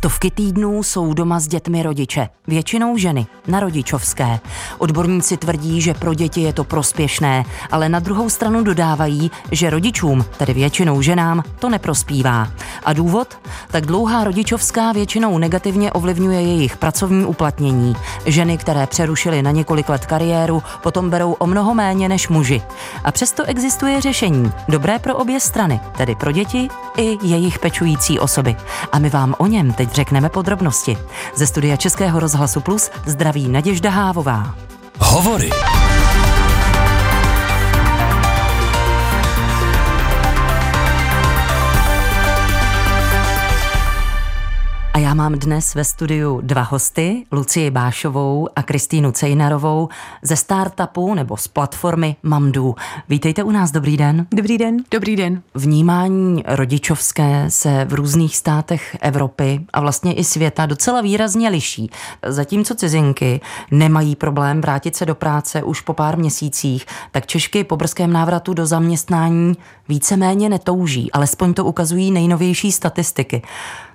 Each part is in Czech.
Stovky týdnů jsou doma s dětmi rodiče, většinou ženy, na rodičovské. Odborníci tvrdí, že pro děti je to prospěšné, ale na druhou stranu dodávají, že rodičům, tedy většinou ženám, to neprospívá. A důvod? Tak dlouhá rodičovská většinou negativně ovlivňuje jejich pracovní uplatnění. Ženy, které přerušily na několik let kariéru, potom berou o mnoho méně než muži. A přesto existuje řešení, dobré pro obě strany, tedy pro děti i jejich pečující osoby. A my vám o něm teď řekneme podrobnosti. Ze studia Českého rozhlasu Plus zdraví Naděžda Hávová. Hovory. A já mám dnes ve studiu dva hosty, Lucii Bášovou a Kristýnu Cejnarovou ze startupu nebo z platformy Mamdu. Vítejte u nás, dobrý den. Dobrý den. Dobrý den. Vnímání rodičovské se v různých státech Evropy a vlastně i světa docela výrazně liší. Zatímco cizinky nemají problém vrátit se do práce už po pár měsících, tak Češky po brzkém návratu do zaměstnání víceméně netouží, alespoň to ukazují nejnovější statistiky.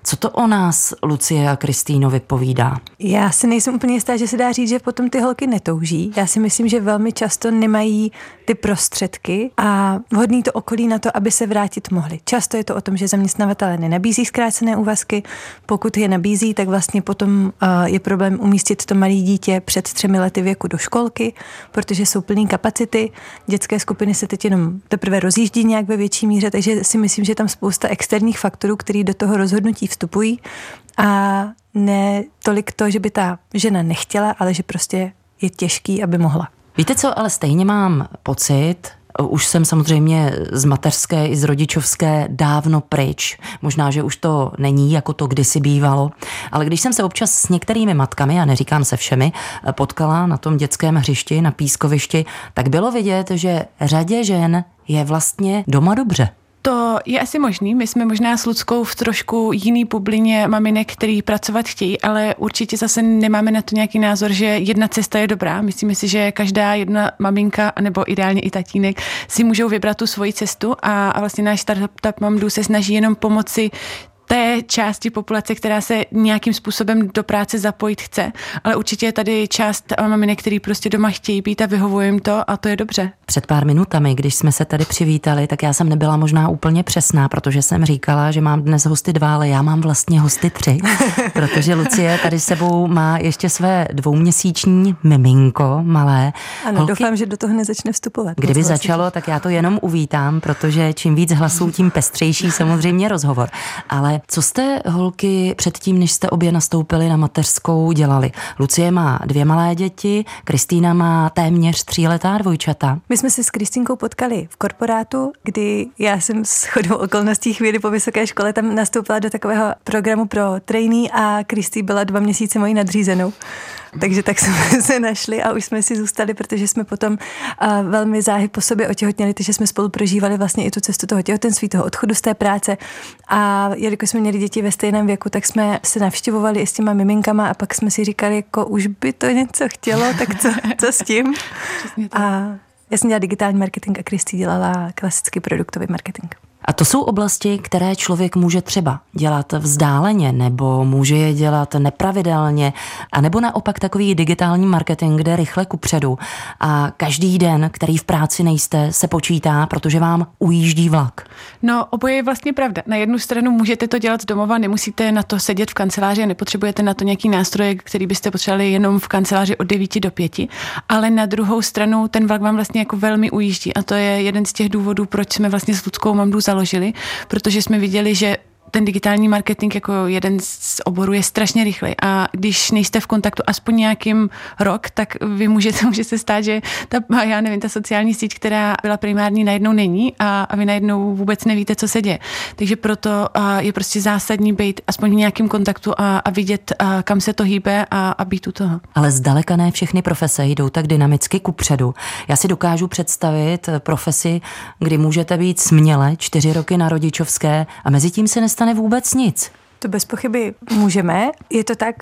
Co to o nás, Lucie a Kristýno, vypovídá? Já si nejsem úplně jistá, že se dá říct, že potom ty holky netouží. Já si myslím, že velmi často nemají ty prostředky a vhodný to okolí na to, aby se vrátit mohli. Často je to o tom, že zaměstnavatelé nenabízí zkrácené úvazky. Pokud je nabízí, tak vlastně potom je problém umístit to malé dítě před 3 lety věku do školky, protože jsou plný kapacity. Dětské skupiny se teď jenom teprve rozjíždí nějak ve větší míře, takže si myslím, že tam spousta externích faktorů, který do toho rozhodnutí vstupují, a ne tolik to, že by ta žena nechtěla, ale že prostě je těžký, aby mohla. Víte co, ale stejně mám pocit, už jsem samozřejmě z mateřské i z rodičovské dávno pryč. Možná, že už to není, jako to kdysi bývalo. Ale když jsem se občas s některými matkami, a neříkám se všemi, potkala na tom dětském hřišti, na pískovišti, tak bylo vidět, že řadě žen je vlastně doma dobře. To je asi možný. My jsme možná s Luckou v trošku jiný bublině maminek, který pracovat chtějí, ale určitě zase nemáme na to nějaký názor, že jedna cesta je dobrá. Myslíme si, že každá jedna maminka, nebo ideálně i tatínek, si můžou vybrat tu svoji cestu a vlastně náš startup Mamdu se snaží jenom pomoci té části populace, která se nějakým způsobem do práce zapojit chce, ale určitě je tady část maminek, který prostě doma chtějí být a vyhovuje jim to, a to je dobře. Před pár minutami, když jsme se tady přivítali, tak já jsem nebyla možná úplně přesná, protože jsem říkala, že mám dnes hosty 2, ale já mám vlastně hosty 3, protože Lucie tady s sebou má ještě své 2měsíční miminko malé. Ano, holky, doufám, že do toho nezačne vstupovat. Kdyby začalo, tak já to jenom uvítám, protože čím víc hlasů, tím pestřejší samozřejmě rozhovor. Ale co jste, holky, předtím, než jste obě nastoupili na mateřskou, dělali? Lucie má 2 malé děti, Kristýna má téměř 3letá dvojčata. My jsme se s Kristýnkou potkali v korporátu, kdy já jsem shodou okolností chvíli po vysoké škole tam nastoupila do takového programu pro trainee a Kristý byla 2 měsíce mojí nadřízenou. Takže tak jsme se našli a už jsme si zůstali, protože jsme potom velmi záhy po sobě otěhotněli, takže jsme spolu prožívali vlastně i tu cestu toho těhotenství, toho odchodu z té práce. A jelikož jsme měli děti ve stejném věku, tak jsme se navštěvovali i s těma miminkama a pak jsme si říkali, jako už by to něco chtělo, tak co s tím? A já jsem dělala digitální marketing a Kristý dělala klasický produktový marketing. A to jsou oblasti, které člověk může třeba dělat vzdáleně, nebo může je dělat nepravidelně, a nebo naopak takový digitální marketing, kde rychle kupředu. A každý den, který v práci nejste, se počítá, protože vám ujíždí vlak. No, oboje je vlastně pravda. Na jednu stranu můžete to dělat z domova, nemusíte na to sedět v kanceláři, nepotřebujete na to nějaký nástroje, který byste potřebovali jenom v kanceláři od 9 do 5, ale na druhou stranu ten vlak vám vlastně jako velmi ujíždí, a to je jeden z těch důvodů, proč jsme vlastně s Luckou Mamdu založili, protože jsme viděli, že ten digitální marketing jako jeden z oborů je strašně rychlý, a když nejste v kontaktu aspoň nějakým rok, tak vy může se stát, že ta sociální síť, která byla primární, najednou není a vy najednou vůbec nevíte, co se děje. Takže proto je prostě zásadní být aspoň v nějakém kontaktu a vidět, kam se to hýbe a být u toho. Ale zdaleka ne všechny profese jdou tak dynamicky kupředu. Já si dokážu představit profesi, kdy můžete být směle 4 roky na rodičovské a mezi tím se nestane vůbec nic. To bez pochyby můžeme. Je to tak,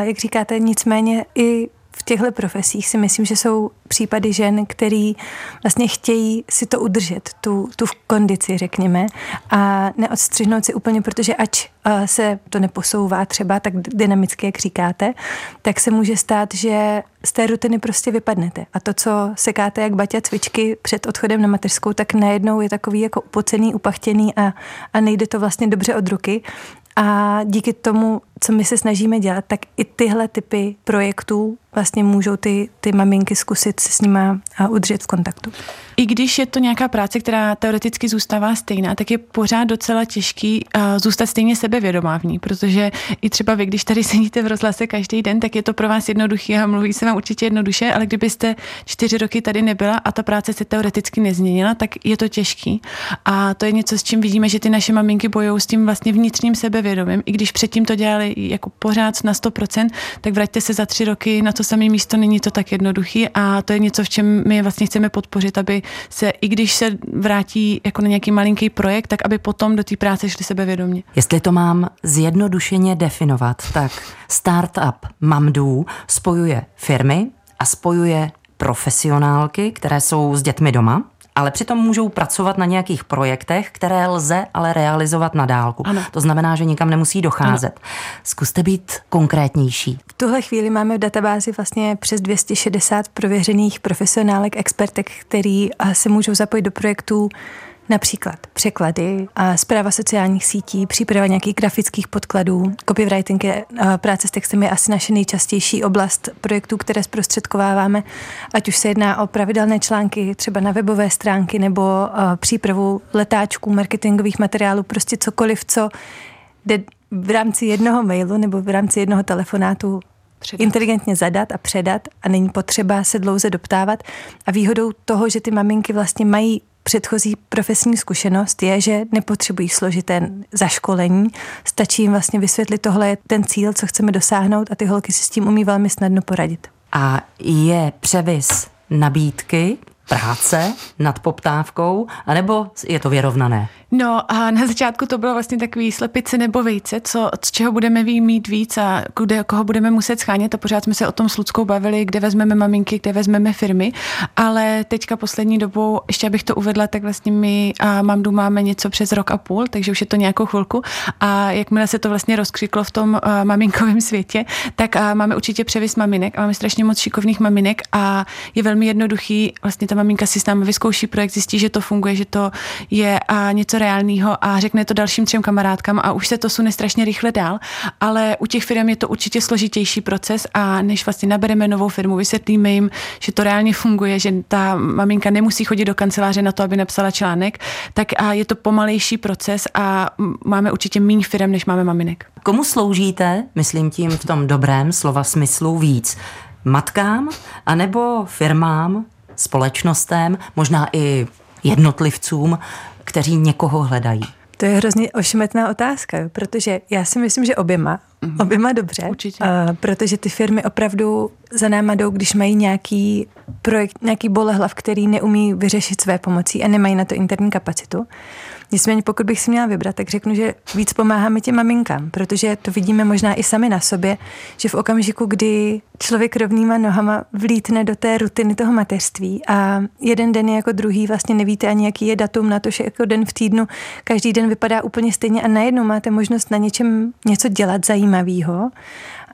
jak říkáte, nicméně i v těchto profesích si myslím, že jsou případy žen, který vlastně chtějí si to udržet, tu v kondici, řekněme, a neodstřihnout si úplně, protože ač se to neposouvá třeba tak dynamicky, jak říkáte, tak se může stát, že z té rutiny prostě vypadnete. A to, co sekáte jak baťa cvičky před odchodem na mateřskou, tak najednou je takový jako upocený, upachtěný a nejde to vlastně dobře od ruky. A díky tomu, co my se snažíme dělat, tak i tyhle typy projektů vlastně můžou ty maminky zkusit se s nima udržet v kontaktu. I když je to nějaká práce, která teoreticky zůstává stejná, tak je pořád docela těžký zůstat stejně sebevědomá v ní, protože i třeba vy, když tady sedíte v rozhlase každý den, tak je to pro vás jednoduchý a mluví se vám určitě jednoduše, ale kdybyste 4 roky tady nebyla a ta práce se teoreticky nezměnila, tak je to těžký. A to je něco, s čím vidíme, že ty naše maminky bojují s tím vlastně vnitřním sebevědomím. I když předtím to dělali jako pořád na 100%, tak vraťte se za 3 roky na to samé místo, není to tak jednoduchý a to je něco, v čem my vlastně chceme podpořit, aby se, i když se vrátí jako na nějaký malinký projekt, tak aby potom do té práce šli sebevědomě. Jestli to mám zjednodušeně definovat, tak startup Mamdu spojuje firmy a spojuje profesionálky, které jsou s dětmi doma, ale přitom můžou pracovat na nějakých projektech, které lze ale realizovat na dálku. Ano. To znamená, že nikam nemusí docházet. Ano. Zkuste být konkrétnější. V tuhle chvíli máme v databázi vlastně přes 260 prověřených profesionálek, expertek, který se můžou zapojit do projektů, například překlady, správa sociálních sítí, příprava nějakých grafických podkladů, copywriting, práce s textem je asi naše nejčastější oblast projektů, které zprostředkováváme, ať už se jedná o pravidelné články, třeba na webové stránky, nebo přípravu letáčků, marketingových materiálů, prostě cokoliv, co jde v rámci jednoho mailu nebo v rámci jednoho telefonátu inteligentně zadat a předat a není potřeba se dlouze doptávat. A výhodou toho, že ty maminky vlastně mají předchozí profesní zkušenost, je, že nepotřebují složité zaškolení. Stačí jim vlastně vysvětlit, tohle je ten cíl, co chceme dosáhnout a ty holky si s tím umí velmi snadno poradit. A je převis nabídky, práce nad poptávkou, anebo je to vyrovnané? No a na začátku to bylo vlastně takový slepice nebo vejce, z čeho budeme mít víc a koho budeme muset schánět. A pořád jsme se o tom s Luckou bavili, kde vezmeme maminky, kde vezmeme firmy. Ale teďka poslední dobou, ještě abych to uvedla, tak vlastně my a Mamdu máme něco přes 1,5 roku, takže už je to nějakou chvilku. A jakmile se to vlastně rozkřiklo v tom maminkovém světě, tak máme určitě převis maminek a máme strašně moc šikovných maminek a je velmi jednoduchý, vlastně ta maminka si s námi vyzkouší projekt, zjistí, že to funguje, že to je něco reálného a řekne to dalším 3 kamarádkám a už se to sune strašně rychle dál, ale u těch firm je to určitě složitější proces a než vlastně nabereme novou firmu, vysvětlíme jim, že to reálně funguje, že ta maminka nemusí chodit do kanceláře na to, aby napsala článek, tak a je to pomalejší proces a máme určitě méně firm, než máme maminek. Komu sloužíte, myslím tím v tom dobrém slova smyslu víc, matkám anebo firmám, společnostem, možná i jednotlivcům, kteří někoho hledají? To je hrozně ošmetná otázka, protože já si myslím, že oběma dobře, protože ty firmy opravdu za náma jdou, když mají nějaký projekt, nějaký bolehlav, který neumí vyřešit své pomocí a nemají na to interní kapacitu. Nicméně pokud bych si měla vybrat, tak řeknu, že víc pomáháme těm maminkám, protože to vidíme možná i sami na sobě, že v okamžiku, kdy člověk rovnýma nohama vlítne do té rutiny toho mateřství a jeden den je jako druhý, vlastně nevíte ani, jaký je datum, na to, že jako den v týdnu, každý den vypadá úplně stejně a najednou máte možnost na něčem něco dělat zajímavého.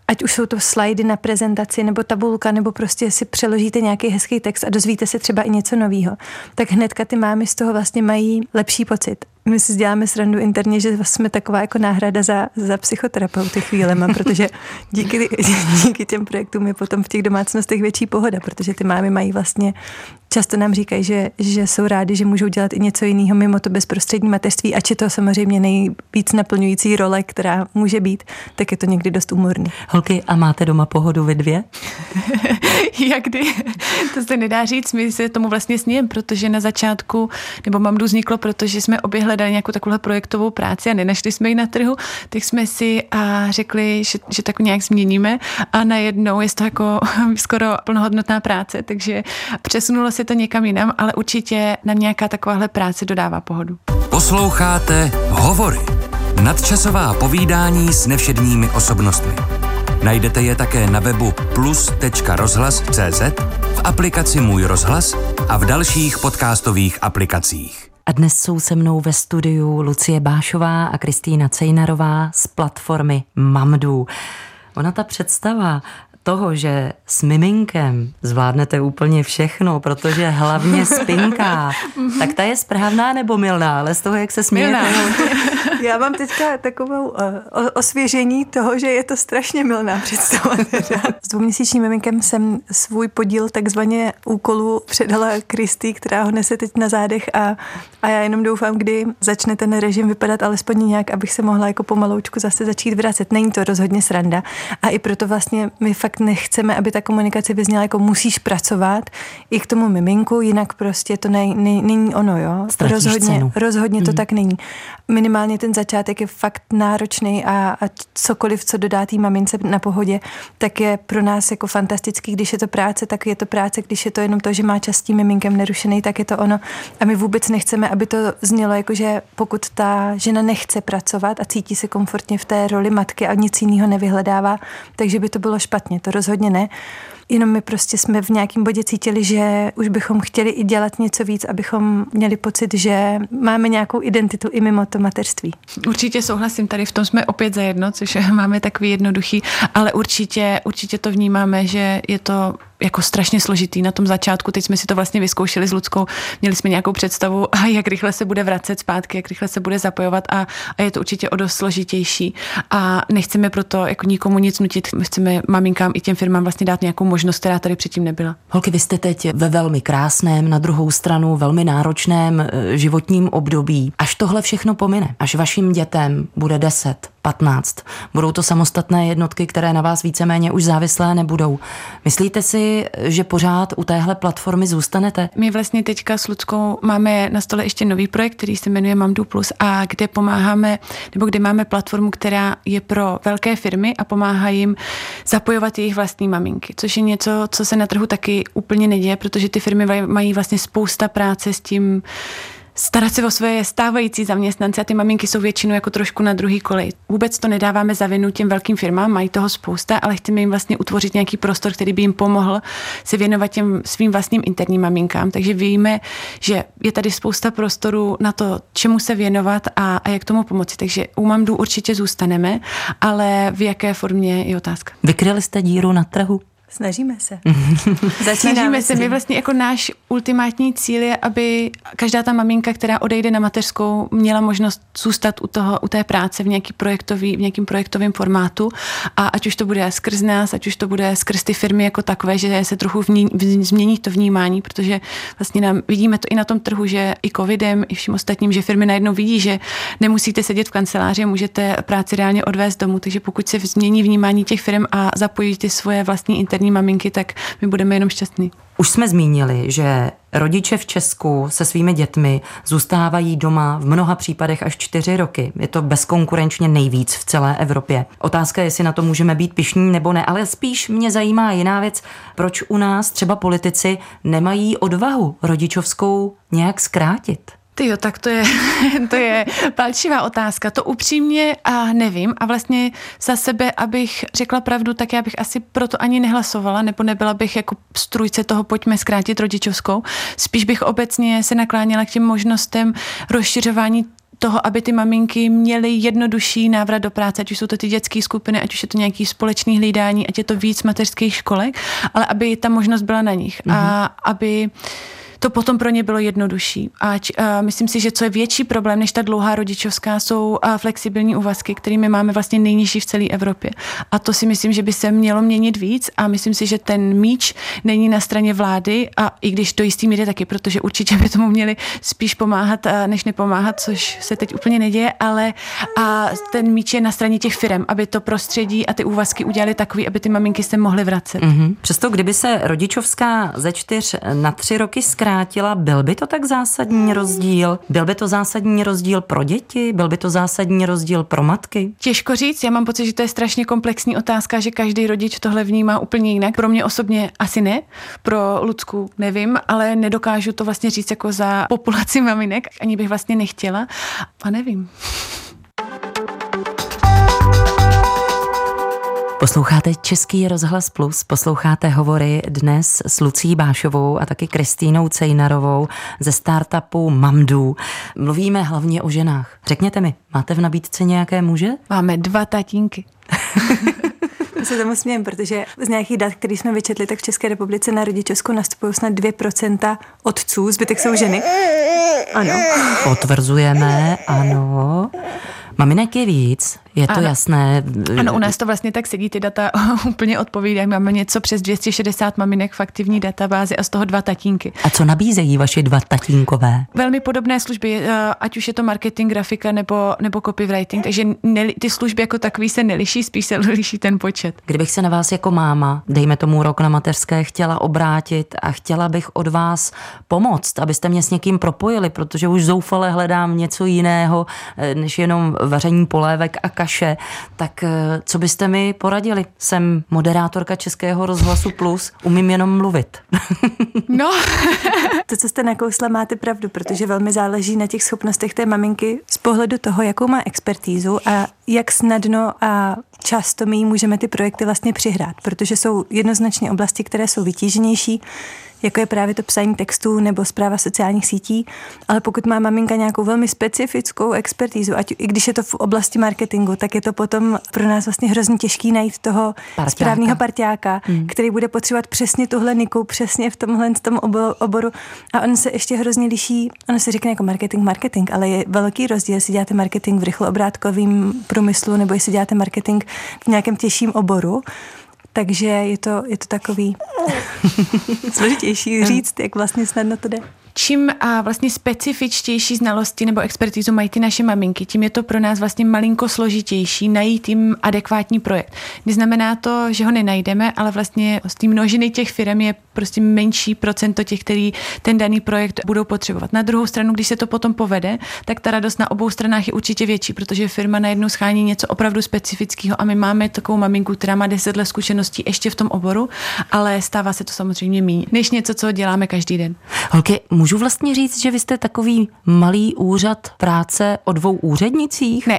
Ať už jsou to slajdy na prezentaci nebo tabulka, nebo prostě si přeložíte nějaký hezký text a dozvíte se třeba i něco nového, tak hnedka ty mámy z toho vlastně mají lepší pocit. My si děláme srandu interně, že jsme taková jako náhrada za psychoterapeuty chvílema, protože díky těm projektům je potom v těch domácnostech větší pohoda, protože ty mámy mají vlastně, často nám říkají, že jsou rádi, že můžou dělat i něco jiného mimo to bezprostřední mateřství, ač je to samozřejmě nejvíc naplňující role, která může být, tak je to někdy dost úmorný. Holky, a máte doma pohodu vy dvě? Jakdy? To se nedá říct, my se tomu vlastně sníjeme, protože na začátku, nebo Mamdu vzniklo, protože jsme obě dali nějakou takovou projektovou práci a nenašli jsme ji na trhu, tak jsme si řekli, že tak nějak změníme a najednou je to jako skoro plnohodnotná práce, takže přesunulo se to někam jinam, ale určitě nám nějaká takováhle práce dodává pohodu. Posloucháte Hovory. Nadčasová povídání s nevšedními osobnostmi. Najdete je také na webu plus.rozhlas.cz, v aplikaci Můj rozhlas a v dalších podcastových aplikacích. A dnes jsou se mnou ve studiu Lucie Bášová a Kristýna Cejnarová z platformy Mamdu. Ona ta představa toho, že s miminkem zvládnete úplně všechno, protože hlavně spinká, tak ta je správná nebo milná? Ale z toho, jak se smějete... Já mám teďka takovou osvěžení toho, že je to strašně milná představa. S dvouměsíčním miminkem jsem svůj podíl takzvaně úkolů předala Kristý, která ho nese teď na zádech a já jenom doufám, kdy začne ten režim vypadat alespoň nějak, abych se mohla jako pomaloučku zase začít vracet. Není to rozhodně sranda a i proto vlastně my fakt nechceme, aby ta komunikace vyzněla jako musíš pracovat i k tomu miminku, jinak prostě to není ono, jo. Rozhodně to tak není. Minimálně ten začátek je fakt náročný a cokoliv, co dodá tý mamince na pohodě, tak je pro nás jako fantastický, když je to práce, tak je to práce, když je to jenom to, že má čas s tím miminkem nerušený, tak je to ono. A my vůbec nechceme, aby to znělo jako, že pokud ta žena nechce pracovat a cítí se komfortně v té roli matky a nic jiného nevyhledává, takže by to bylo špatně, to rozhodně ne. Jenom my prostě jsme v nějakém bodě cítili, že už bychom chtěli i dělat něco víc, abychom měli pocit, že máme nějakou identitu i mimo to mateřství. Určitě souhlasím, tady v tom jsme opět zajedno, což máme takový jednoduchý, ale určitě to vnímáme, že je to jako strašně složitý na tom začátku. Teď jsme si to vlastně vyzkoušeli s Luckou, měli jsme nějakou představu, jak rychle se bude vracet zpátky, jak rychle se bude zapojovat a je to určitě o dost složitější. A nechceme proto jako nikomu nic nutit, chceme maminkám i těm firmám vlastně dát nějakou možnost, která tady předtím nebyla. Holky, vy jste teď ve velmi krásném, na druhou stranu velmi náročném životním období. Až tohle všechno pomine, až vašim dětem bude 10, 15, budou to samostatné jednotky, které na vás víceméně už závislé nebudou. Myslíte si, že pořád u téhle platformy zůstanete? My vlastně teďka s Luckou máme na stole ještě nový projekt, který se jmenuje Mamdu Plus a kde pomáháme, nebo kde máme platformu, která je pro velké firmy a pomáhá jim zapojovat jejich vlastní maminky, což je něco, co se na trhu taky úplně neděje, protože ty firmy mají vlastně spousta práce s tím, starat se o své stávající zaměstnance a ty maminky jsou většinou jako trošku na druhý kolej. Vůbec to nedáváme za vinu těm velkým firmám, mají toho spousta, ale chceme jim vlastně utvořit nějaký prostor, který by jim pomohl se věnovat těm svým vlastním interním maminkám. Takže víme, že je tady spousta prostoru na to, čemu se věnovat a jak tomu pomoci. Takže u Mamdu určitě zůstaneme, ale v jaké formě je otázka. Vykryli jste díru na trhu? Snažíme se. Snažíme se. My vlastně jako náš ultimátní cíl je, aby každá ta maminka, která odejde na mateřskou, měla možnost zůstat u té práce v nějakém projektovém formátu. A ať už to bude skrz nás, ať už to bude skrz ty firmy jako takové, že se trochu změní to vnímání, protože vlastně vidíme to i na tom trhu, že i covidem, i vším ostatním, že firmy najednou vidí, že nemusíte sedět v kanceláři, můžete práci reálně odvést domů. Takže pokud se změní vnímání těch firm a zapojí ty svoje vlastní interní maminky, tak my budeme jenom šťastní. Už jsme zmínili, že rodiče v Česku se svými dětmi zůstávají doma v mnoha případech až 4 roky. Je to bezkonkurenčně nejvíc v celé Evropě. Otázka je, jestli na to můžeme být pyšní nebo ne, ale spíš mě zajímá jiná věc, proč u nás třeba politici nemají odvahu rodičovskou nějak zkrátit. Tyjo, tak to je palčivá otázka. To upřímně a nevím. A vlastně za sebe, abych řekla pravdu, tak já bych asi proto ani nehlasovala, nebo nebyla bych jako strůjce toho pojďme zkrátit rodičovskou. Spíš bych obecně se nakláněla k těm možnostem rozšiřování toho, aby ty maminky měly jednodušší návrat do práce, ať už jsou to ty dětské skupiny, ať už je to nějaký společný hlídání, ať je to víc mateřských školek, ale aby ta možnost byla na nich. Mhm. A aby to potom pro ně bylo jednodušší. A myslím si, že co je větší problém než ta dlouhá rodičovská, jsou flexibilní úvazky, kterými máme vlastně nejnižší v celé Evropě. A to si myslím, že by se mělo měnit víc a myslím si, že ten míč není na straně vlády a i když do jistý míry taky, protože určitě by tomu měli spíš pomáhat, než nepomáhat, což se teď úplně neděje, ale a ten míč je na straně těch firem, aby to prostředí a ty úvazky udělali takový, aby ty maminky se mohly vracet. Mm-hmm. Přesto kdyby se rodičovská ze 4 na 3 roky byl by to tak zásadní rozdíl? Byl by to zásadní rozdíl pro děti? Byl by to zásadní rozdíl pro matky? Těžko říct, já mám pocit, že to je strašně komplexní otázka, že každý rodič tohle vnímá úplně jinak. Pro mě osobně asi ne, pro Lucku nevím, ale nedokážu to vlastně říct jako za populaci maminek, ani bych vlastně nechtěla a nevím. Posloucháte Český rozhlas Plus, posloucháte hovory dnes s Lucí Bášovou a taky Kristýnou Cejnarovou ze startupu Mamdu. Mluvíme hlavně o ženách. Řekněte mi, máte v nabídce nějaké muže? Máme 2 tatínky. Se tomu smějím, protože z nějakých dat, které jsme vyčetli, tak v České republice na rodičovskou nastupují snad 2% otců, zbytek jsou ženy. Ano. Potvrzujeme, ano. Maminek je víc, je to jasné. Ano, u nás to vlastně tak sedí, ty data úplně odpovídají. Máme něco přes 260 maminek v aktivní databázi a z toho 2 tatínky. A co nabízejí vaši 2 tatínkové? Velmi podobné služby, ať už je to marketing, grafika nebo copywriting, takže ty služby jako takový se neliší, spíš se liší ten počet. Kdybych se na vás jako máma, dejme tomu rok na mateřské, chtěla obrátit a chtěla bych od vás pomoct, abyste mě s někým propojili, protože už zoufale hledám něco jiného, než jenom vaření polévek a kaše, tak co byste mi poradili? Jsem moderátorka Českého rozhlasu Plus, umím jenom mluvit. No, to, co jste nakousla, máte pravdu, protože velmi záleží na těch schopnostech té maminky z pohledu toho, jakou má expertízu a jak snadno a často my jí můžeme ty projekty vlastně přihrát, protože jsou jednoznačně oblasti, které jsou vytíženější, jako je právě to psaní textů nebo správa sociálních sítí, ale pokud má maminka nějakou velmi specifickou expertízu, ať i když je to v oblasti marketingu, tak je to potom pro nás vlastně hrozně těžký najít toho správného parťáka, který bude potřebovat přesně tuhle niku, přesně v tomhle oboru. A on se ještě hrozně liší, ono se řekne jako marketing, ale je velký rozdíl, jestli děláte marketing v rychloobrátkovém průmyslu nebo jestli děláte marketing v nějakém těžším oboru. Takže je to takový složitější říct, jak vlastně snadno to jde. Čím vlastně specifičtější znalosti nebo expertizu mají ty naše maminky, tím je to pro nás vlastně malinko složitější najít jim adekvátní projekt. Neznamená to, že ho nenajdeme, ale vlastně z té množiny těch firem je prostě menší procento těch, který ten daný projekt budou potřebovat. Na druhou stranu, když se to potom povede, tak ta radost na obou stranách je určitě větší, protože firma najednou schání něco opravdu specifického a my máme takovou maminku, která má 10 let zkušeností ještě v tom oboru, ale stává se to samozřejmě míň, než něco, co děláme každý den. Holky, můžu vlastně říct, že vy jste takový malý úřad práce o 2 úřednicích? Ne,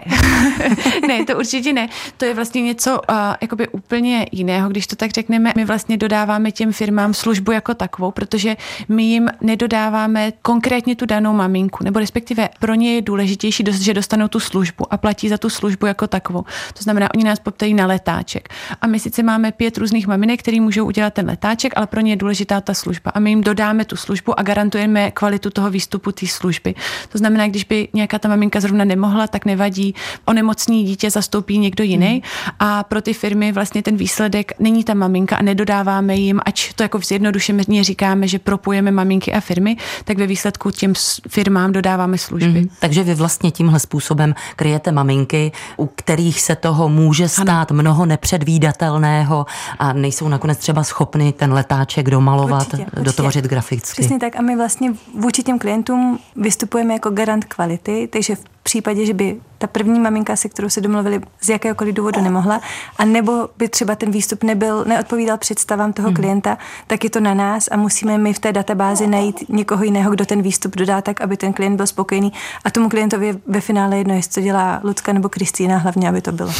ne, to určitě ne. To je vlastně něco jakoby úplně jiného, když to tak řekneme. My vlastně dodáváme těm firmám službu jako takovou, protože my jim nedodáváme konkrétně tu danou maminku, nebo respektive pro ně je důležitější, že dostanou tu službu a platí za tu službu jako takovou. To znamená, oni nás poptají na letáček. A my sice máme 5 různých maminek, který můžou udělat ten letáček, ale pro ně je důležitá ta služba. A my jim dodáme tu službu a garantujeme kvalitu toho výstupu té služby. To znamená, když by nějaká ta maminka zrovna nemohla, tak nevadí, onemocní dítě zastoupí někdo jiný a pro ty firmy vlastně ten výsledek není ta maminka a nedodáváme jim, ač to jako zjednodušeně říkáme, že propojujeme maminky a firmy, tak ve výsledku těm firmám dodáváme služby. Takže vy vlastně tímhle způsobem kryjete maminky, u kterých se toho může stát mnoho nepředvídatelného a nejsou nakonec třeba schopny ten letáček domalovat, dotvořit graficky. Přesně tak a my vlastně vůči těm klientům vystupujeme jako garant kvality, takže v případě, že by ta první maminka, se kterou se domluvili, z jakéhokoliv důvodu nemohla, a nebo by třeba ten výstup neodpovídal představám toho klienta, tak je to na nás a musíme my v té databázi najít někoho jiného, kdo ten výstup dodá tak, aby ten klient byl spokojený a tomu klientovi je ve finále jedno, jestli to dělá Lucka nebo Kristýna, hlavně, aby to bylo.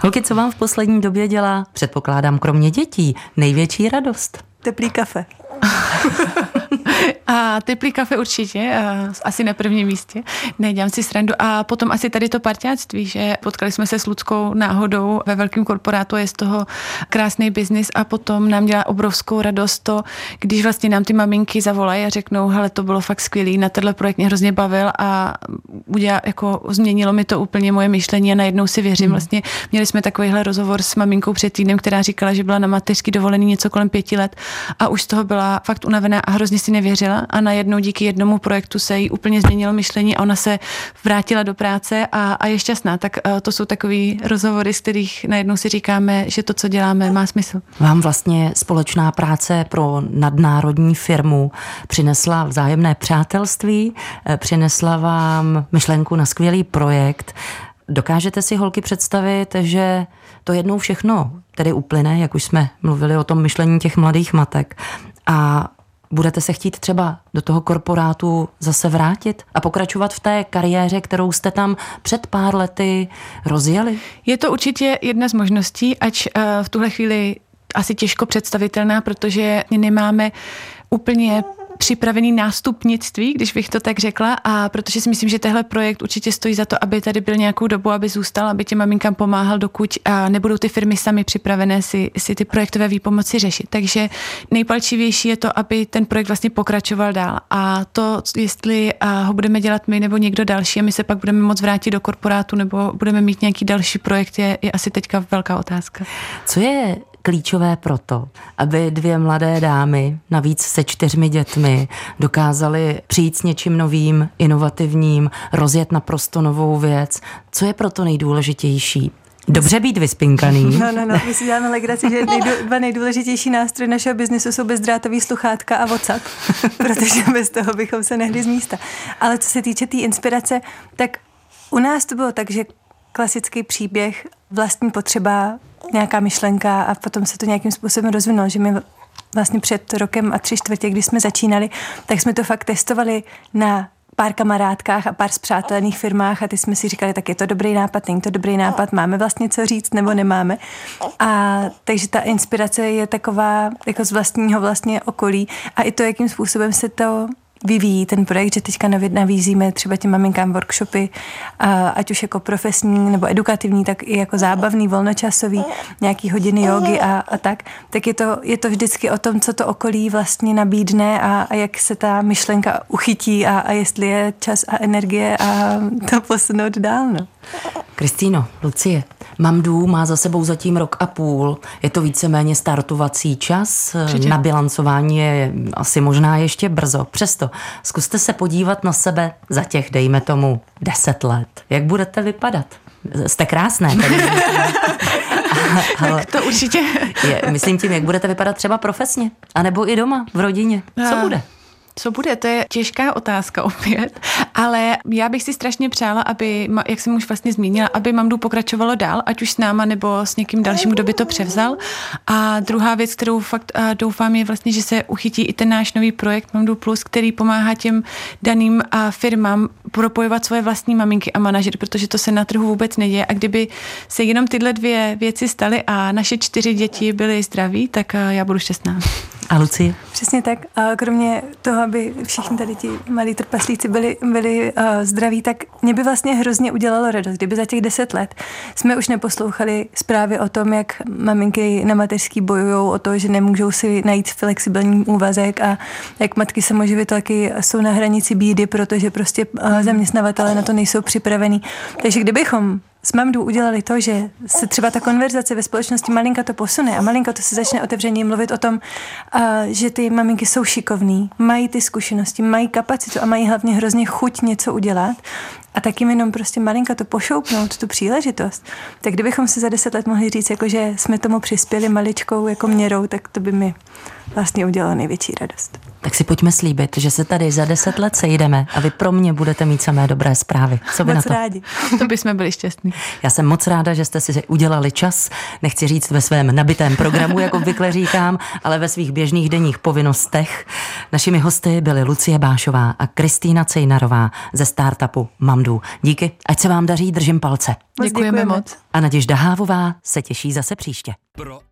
Holky, co vám v poslední době dělá, předpokládám, kromě dětí, největší radost? Teplý kafe. A teplý kafe určitě, asi na prvním místě. Ne, dělám si srandu. A potom asi tady to parťáctví, že potkali jsme se s Luckou náhodou ve velkém korporátu, je z toho krásný biznis a potom nám dělá obrovskou radost to, když vlastně nám ty maminky zavolají a řeknou, hele, to bylo fakt skvělý, na tenhle projekt mě hrozně bavil a změnilo mi to úplně moje myšlení a najednou si věřím. Vlastně měli jsme takovýhle rozhovor s maminkou před týdnem, která říkala, že byla na mateřský dovolený něco kolem 5 let a už z toho byla fakt unavená a hrozně si nevěřila a najednou díky jednomu projektu se jí úplně změnilo myšlení a ona se vrátila do práce a je šťastná. Tak to jsou takový rozhovory, z kterých najednou si říkáme, že to, co děláme, má smysl. Vám vlastně společná práce pro nadnárodní firmu přinesla vzájemné přátelství, přinesla vám myšlenku na skvělý projekt. Dokážete si, holky, představit, že to jednou všechno tedy uplyne, jak už jsme mluvili o tom myšlení těch mladých matek, a budete se chtít třeba do toho korporátu zase vrátit a pokračovat v té kariéře, kterou jste tam před pár lety rozjeli? Je to určitě jedna z možností, ač v tuhle chvíli asi těžko představitelná, protože nemáme úplně připravený nástupnictví, když bych to tak řekla, a protože si myslím, že tenhle projekt určitě stojí za to, aby tady byl nějakou dobu, aby zůstal, aby těm maminkám pomáhal, dokud nebudou ty firmy sami připravené si ty projektové výpomoci řešit. Takže nejpalčivější je to, aby ten projekt vlastně pokračoval dál. A to, jestli ho budeme dělat my nebo někdo další, a my se pak budeme moc vrátit do korporátu nebo budeme mít nějaký další projekt, je asi teďka velká otázka. Co je klíčové proto, aby dvě mladé dámy, navíc se 4 dětmi, dokázaly přijít s něčím novým, inovativním, rozjet naprosto novou věc? Co je proto nejdůležitější? Dobře být vyspinkaný. No, my si děláme legraci, že dva nejdůležitější nástroje našeho biznesu jsou bezdrátový sluchátka a WhatsApp, protože bez toho bychom se nehli z místa. Ale co se týče té inspirace, tak u nás to bylo tak, že klasický příběh, vlastní potřeba, nějaká myšlenka a potom se to nějakým způsobem rozvinulo, že my vlastně před 1,5 roku, když jsme začínali, tak jsme to fakt testovali na pár kamarádkách a pár spřátelených firmách a ty jsme si říkali, tak je to dobrý nápad, není to dobrý nápad, máme vlastně co říct nebo nemáme. A takže ta inspirace je taková jako z vlastního vlastně okolí a i to, jakým způsobem se to vyvíjí ten projekt, že teďka navízíme třeba těm maminkám workshopy, ať už jako profesní nebo edukativní, tak i jako zábavný, volnočasový, nějaký hodiny jógy a tak, tak je to vždycky o tom, co to okolí vlastně nabídne a jak se ta myšlenka uchytí a jestli je čas a energie a to posunout dál. No. Kristýno, Lucie, Mamdu má za sebou zatím 1,5 roku. Je to víceméně startovací čas. Přičem? Na bilancování je asi možná ještě brzo. Přesto zkuste se podívat na sebe za těch, dejme tomu, 10 let. Jak budete vypadat? Jste krásné. Tak to určitě. Myslím tím, jak budete vypadat třeba profesně, anebo i doma, v rodině. Co bude? Co bude? To je těžká otázka opět, ale já bych si strašně přála, aby, jak jsem už vlastně zmínila, aby Mamdu pokračovalo dál, ať už s náma nebo s někým dalším, kdo by to převzal. A druhá věc, kterou fakt doufám, je vlastně, že se uchytí i ten náš nový projekt Mamdu Plus, který pomáhá těm daným firmám propojovat svoje vlastní maminky a manažery, protože to se na trhu vůbec neděje. A kdyby se jenom tyhle dvě věci staly a naše 4 děti byly zdraví, tak já budu šťastná. A Lucie? Přesně tak. A kromě toho, aby všichni tady ti malí trpaslíci byli zdraví, tak mě by vlastně hrozně udělalo radost, kdyby za těch 10 let jsme už neposlouchali zprávy o tom, jak maminky na mateřský bojujou o to, že nemůžou si najít flexibilní úvazek a jak matky samoživitelky jsou na hranici bídy, protože prostě zaměstnavatelé na to nejsou připravení. Takže kdybychom s Mamdu udělali to, že se třeba ta konverzace ve společnosti malinka to posune a malinka to se začne otevřeně mluvit o tom, že ty maminky jsou šikovný, mají ty zkušenosti, mají kapacitu a mají hlavně hrozně chuť něco udělat a taky jenom prostě malinka to pošoupnout, tu příležitost, tak kdybychom se za 10 let mohli říct, jako že jsme tomu přispěli maličkou jako měrou, tak to by mi vlastně udělalo největší radost. Tak si pojďme slíbit, že se tady za 10 let sejdeme a vy pro mě budete mít samé dobré zprávy. Co by moc na to? Rádi. To bychom byli šťastní. Já jsem moc ráda, že jste si udělali čas, nechci říct ve svém nabitém programu, jako obvykle říkám, ale ve svých běžných denních povinnostech. Našimi hosty byly Lucie Bášová a Kristýna Cejnarová ze startupu Mamdu. Díky, ať se vám daří, držím palce. Děkujeme moc. A Naděžda Hávová se těší zase příště.